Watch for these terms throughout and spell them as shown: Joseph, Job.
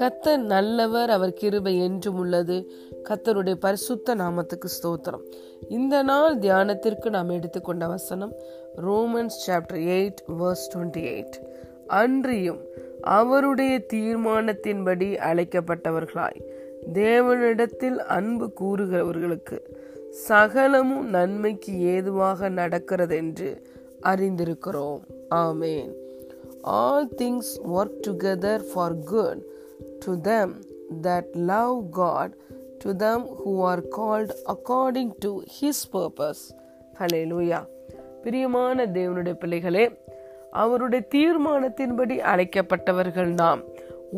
கர்த்தர் நல்லவர், அவர் கிருபை என்றும் உள்ளது. கர்த்தருடைய பரிசுத்த நாமத்துக்கு ஸ்தோத்திரம். இந்த நாள் தியானத்திற்கு நாம் எடுத்துக்கொண்ட வசனம் ரோமன்ஸ் சாப்டர் 8:28. அன்றியும் அவருடைய தீர்மானத்தின்படி அழைக்கப்பட்டவர்களாய் தேவனிடத்தில் அன்பு கூறுகிறவர்களுக்கு சகலமும் நன்மைக்கு ஏதுவாக நடக்கிறதென்று அறிந்திருக்கிறோம். ஆமென். All things work together for good to them that love God, to them who are called according to His purpose. Hallelujah. பிரியமான தேவனுடைய பிள்ளைகளே, அவருடைய தீர்மானத்தின்படி அழைக்கப்பட்டவர்கள் நாம்.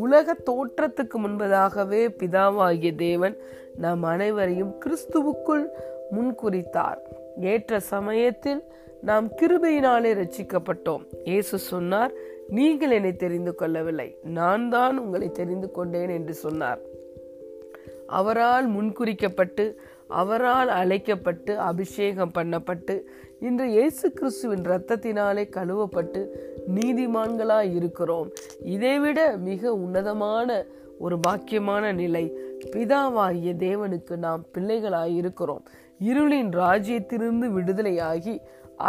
உலக தோற்றத்துக்கு முன்பதாகவே பிதாவாகிய தேவன் நாம் அனைவரையும் கிறிஸ்துவுக்குள் முன்குறித்தார். ஏற்ற சமயத்தில் நாம் கிருபையினாலே ரட்சிக்கப்பட்டோம். இயேசு சொன்னார், நீங்கள் என்னை தெரிந்து கொள்ளவில்லை, நான் தான் உங்களை தெரிந்து கொண்டேன் என்று சொன்னார். அவரால் முன்குறிக்கப்பட்டு, அவரால் அழைக்கப்பட்டு, அபிஷேகம் பண்ணப்பட்டு, இன்று இயேசு கிறிஸ்துவின் இரத்தத்தினாலே கழுவப்பட்டு நீதிமான்களாய் இருக்கிறோம். இதைவிட மிக உன்னதமான ஒரு பாக்கியமான நிலை, பிதாவாகிய தேவனுக்கு நாம் பிள்ளைகளாய் இருக்கிறோம். இருளின் ராஜ்யத்திலிருந்து விடுதலையாகி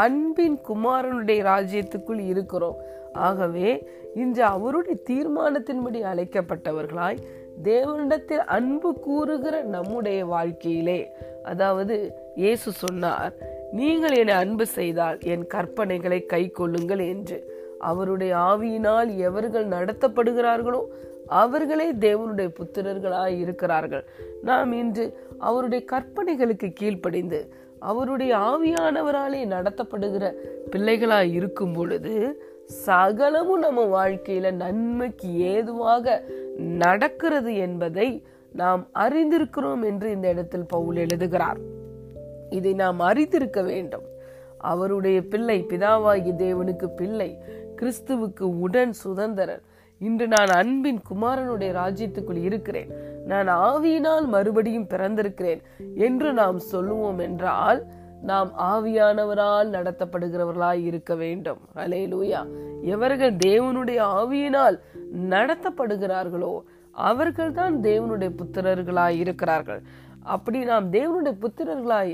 அன்பின் குமாரனுடைய ராஜ்யத்துக்குள் இருக்கிறோம். ஆகவே இன்று அவருடைய தீர்மானத்தின்படி அழைக்கப்பட்டவர்களாய் தேவனிடத்தில் அன்பு கூறுகிற நம்முடைய வாழ்க்கையிலே, அதாவது இயேசு சொன்னார், நீங்கள் என்னை அன்பு செய்தால் என் கற்பனைகளை கை கொள்ளுங்கள் என்று. அவருடைய ஆவியினால் எவர்கள் நடத்தப்படுகிறார்களோ அவர்களே தேவனுடைய புத்திரர்களாய் இருக்கிறார்கள். நாம் இன்று அவருடைய கற்பனைகளுக்கு கீழ்ப்படிந்து அவருடைய ஆவியானவராலே நடத்தப்படுகிற பிள்ளைகளாய் இருக்கும் பொழுது சகலமும் நம்ம வாழ்க்கையில நன்மைக்கு ஏதுவாக நடக்கிறது என்பதை நாம் அறிந்திருக்கிறோம் என்று இந்த இடத்தில் பவுல் எழுதுகிறார். இதை நாம் அறிந்திருக்க வேண்டும். அவருடைய பிள்ளை, பிதாவாகிய தேவனுக்கு பிள்ளை, கிறிஸ்துவுக்கு உடன் சுதந்திரன். இன்று நான் அன்பின் குமாரனுடைய ராஜ்யத்துக்குள் இருக்கிறேன், நான் ஆவியினால் மறுபடியும் பிறந்திருக்கிறேன் என்று நாம் சொல்லுவோம் என்றால் நாம் ஆவியானவரால் நடத்தப்படுகிறவர்களாய் இருக்க வேண்டும். ஹல்லேலூயா. எவர்கள் தேவனுடைய ஆவியினால் நடத்தப்படுகிறார்களோ அவர்கள் தான் தேவனுடைய புத்திரர்களாய் இருக்கிறார்கள். அப்படி நாம் தேவனுடைய புத்திரர்களாய்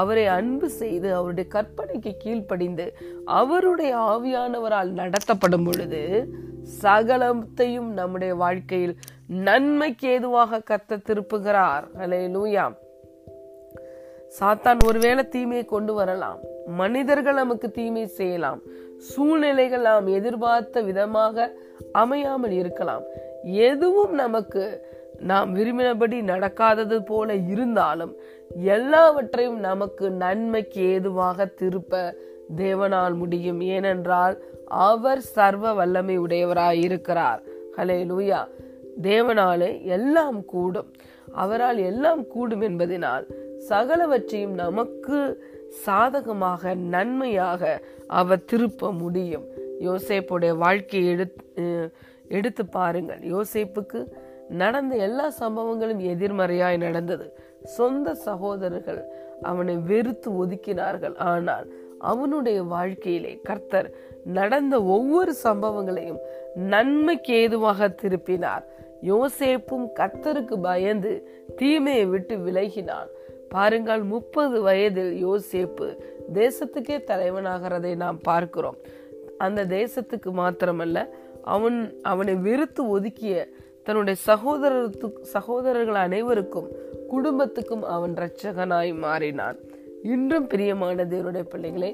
அவரை அன்பு செய்து அவருடைய கற்பனைக்கு கீழ்ப்படிந்து அவருடைய ஆவியானவரால் நடத்தப்படும் பொழுது சகலத்தையும் நம்முடைய வாழ்க்கையில் நன்மைக்கு ஏதுவாக கர்த்தர் திருப்புகிறார். ஹல்லேலூயா. சாத்தான் ஒருவேளை தீமையை கொண்டு வரலாம், மனிதர்கள் நமக்கு தீமை செய்யலாம், சூழ்நிலைகள் நாம் எதிர்பார்த்த விதமாக அமையாமல் இருக்கலாம். எதுவும் நமக்கு நாம் விரும்பினபடி நடக்காதது போல இருந்தாலும் எல்லாவற்றையும் நமக்கு நன்மைக்கு ஏதுவாக திருப்ப தேவனால் முடியும். ஏனென்றால் அவர் சர்வ வல்லமை உடையவராய் இருக்கிறார். ஹல்லேலூயா. தேவனாலே எல்லாம் கூடும், அவரால் எல்லாம் கூடும் என்பதனால் சகலவற்றையும் நமக்கு சாதகமாக நன்மையாக அவர் திருப்ப முடியும். யோசேப்புடைய வாழ்க்கையை எடுத்து பாருங்கள். யோசேப்புக்கு நடந்த எல்லா சம்பவங்களும் எதிர்மறையாய் நடந்தது. சொந்த சகோதரர்கள் அவனை வெறுத்து ஒதுக்கினார்கள். ஆனால் அவனுடைய வாழ்க்கையிலே கர்த்தர் நடந்த ஒவ்வொரு சம்பவங்களையும் நன்மைக்கு ஏதுவாக திருப்பினார். யோசேப்பும் கர்த்தருக்கு பயந்து தீமையை விட்டு விலகினான். பாருங்கள், 30 வயதில் யோசேப்பு தேசத்துக்கே தலைவனாகிறதை நாம் பார்க்கிறோம். அந்த தேசத்துக்கு மாத்திரமல்ல, அவனை வெறுத்து ஒதுக்கிய தன்னுடைய சகோதரர்கள் அனைவருக்கும் குடும்பத்துக்கும் அவன் இரட்சகனாய் மாறினான். இன்றும் பிரியமான தேவனுடைய பிள்ளைகளே,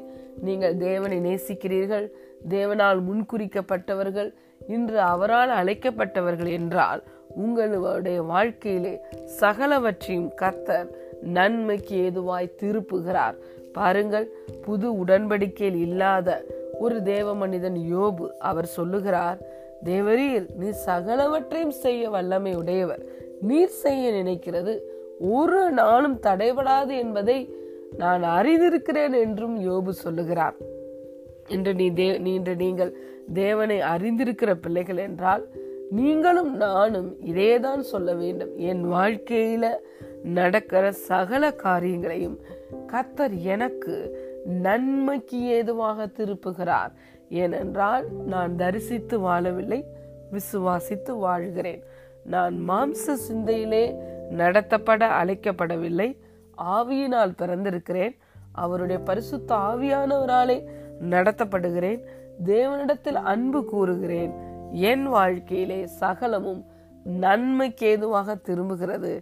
நீங்கள் தேவனை நேசிக்கிறீர்கள், தேவனால் முன்குறிக்கப்பட்டவர்கள், இன்று அவரால் அழைக்கப்பட்டவர்கள் என்றால் உங்களுடைய வாழ்க்கையிலே சகலவற்றையும் கர்த்தர் நன்மைக்கு ஏதுவாய் திருப்புகிறார். பாருங்கள், புது உடன்படிக்கையில் இல்லாத ஒரு தேவ மனிதன் யோபு, அவர் சொல்லுகிறார், தேவரீர் நீர் சகலவற்றையும் செய்ய வல்லமை உடையவர், நீர் செய்ய நினைக்கிறது ஒரு நாளும் தடைபடாது என்பதை நான் அறிந்திருக்கிறேன் என்றும் யோபு சொல்லுகிறார். இன்று நீங்கள் தேவனை அறிந்திருக்கிற பிள்ளைகள் என்றால் நீங்களும் நானும் இதேதான் சொல்ல வேண்டும். என் வாழ்க்கையில நடக்கிற சகல காரியங்களையும் கர்த்தர் எனக்கு நன்மைக்கு ஏதுவாக திருப்புகிறார். ஏனென்றால் நான் தரிசித்து வாழவில்லை, விசுவாசித்து வாழ்கிறேன். நான் மாம்ச சிந்தையிலே நடத்தப்பட அழைக்கப்படவில்லை, ஆவியினால் பிறந்திருக்கிறேன். அவருடைய பரிசுத்த ஆவியானவராலே நடத்தப்படுகிறேன். தேவனிடத்தில் அன்பு கூறுகிறேன். என் வாழ்க்கையிலே சகலமும் நன்மைக்கு ஏதுவாக திரும்புகிறது.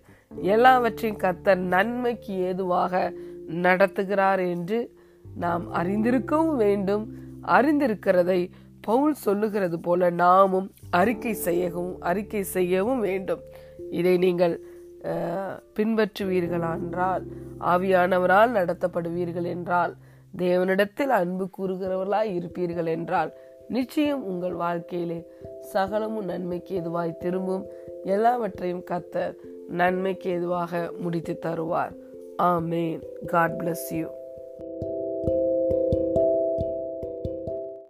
எல்லாவற்றையும் கர்த்தர் நன்மைக்கு ஏதுவாக நடத்துகிறார் என்று நாம் அறிந்திருக்கவும் வேண்டும். அறிந்திருக்கிறதை பவுல் சொல்லுகிறது போல நாமும் அறிக்கை செய்யவும் வேண்டும். இதை நீங்கள் பின்பற்றுவீர்களால், ஆவியானவரால் நடத்தப்படுவீர்கள் என்றால், தேவனிடத்தில் அன்பு கூறுகிறவர்களாய் இருப்பீர்கள் என்றால், நிச்சயம் உங்கள் வாழ்க்கையிலே சகலமும் நன்மைக்கு ஏதுவாய் திரும்பும். எல்லாவற்றையும் கர்த்தர் நன்மைக்கு ஏதுவாக முடித்து தருவார். ஆமென். God bless you.